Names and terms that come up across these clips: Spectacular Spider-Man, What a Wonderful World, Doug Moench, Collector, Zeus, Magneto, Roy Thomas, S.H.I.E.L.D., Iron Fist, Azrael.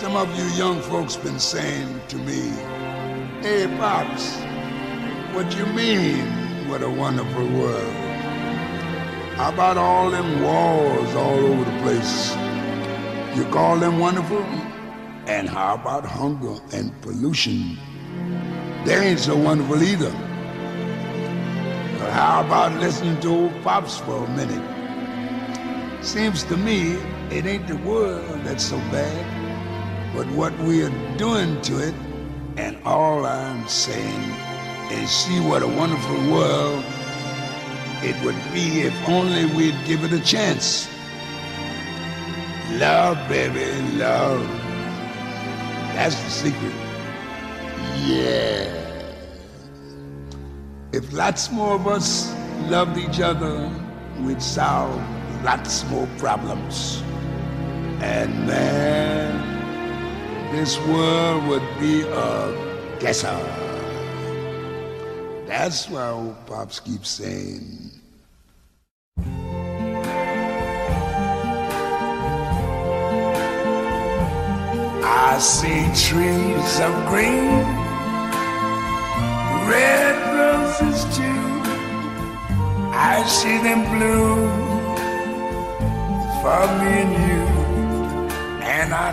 Some of you young folks been saying to me, "Hey, Pops, what you mean, what a wonderful world? How about all them wars all over the place? You call them wonderful? And how about hunger and pollution? They ain't so wonderful either. But how about listening to old Pops for a minute? Seems to me it ain't the world that's so bad, but what we are doing to it, and all I'm saying is see what a wonderful world it would be if only we'd give it a chance. Love, baby, love. That's the secret. Yeah. If lots more of us loved each other, we'd solve lots more problems. And man, this world would be a guesser." That's why old Pops keeps saying, "I see trees of green, red roses too. I see them blue for me and you. And I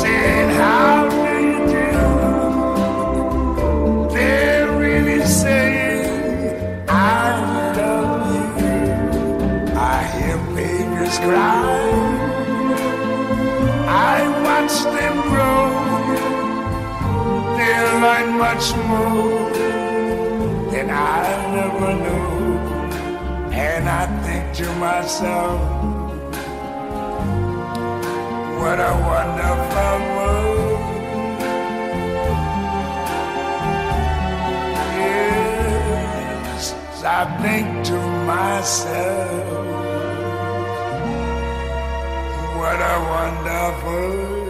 saying how do you do. They're really saying I love you. I hear babies cry, I watch them grow. They'll learn much more than I never knew. And I think to myself, what a wonderful world. Yes, I think to myself, what a wonderful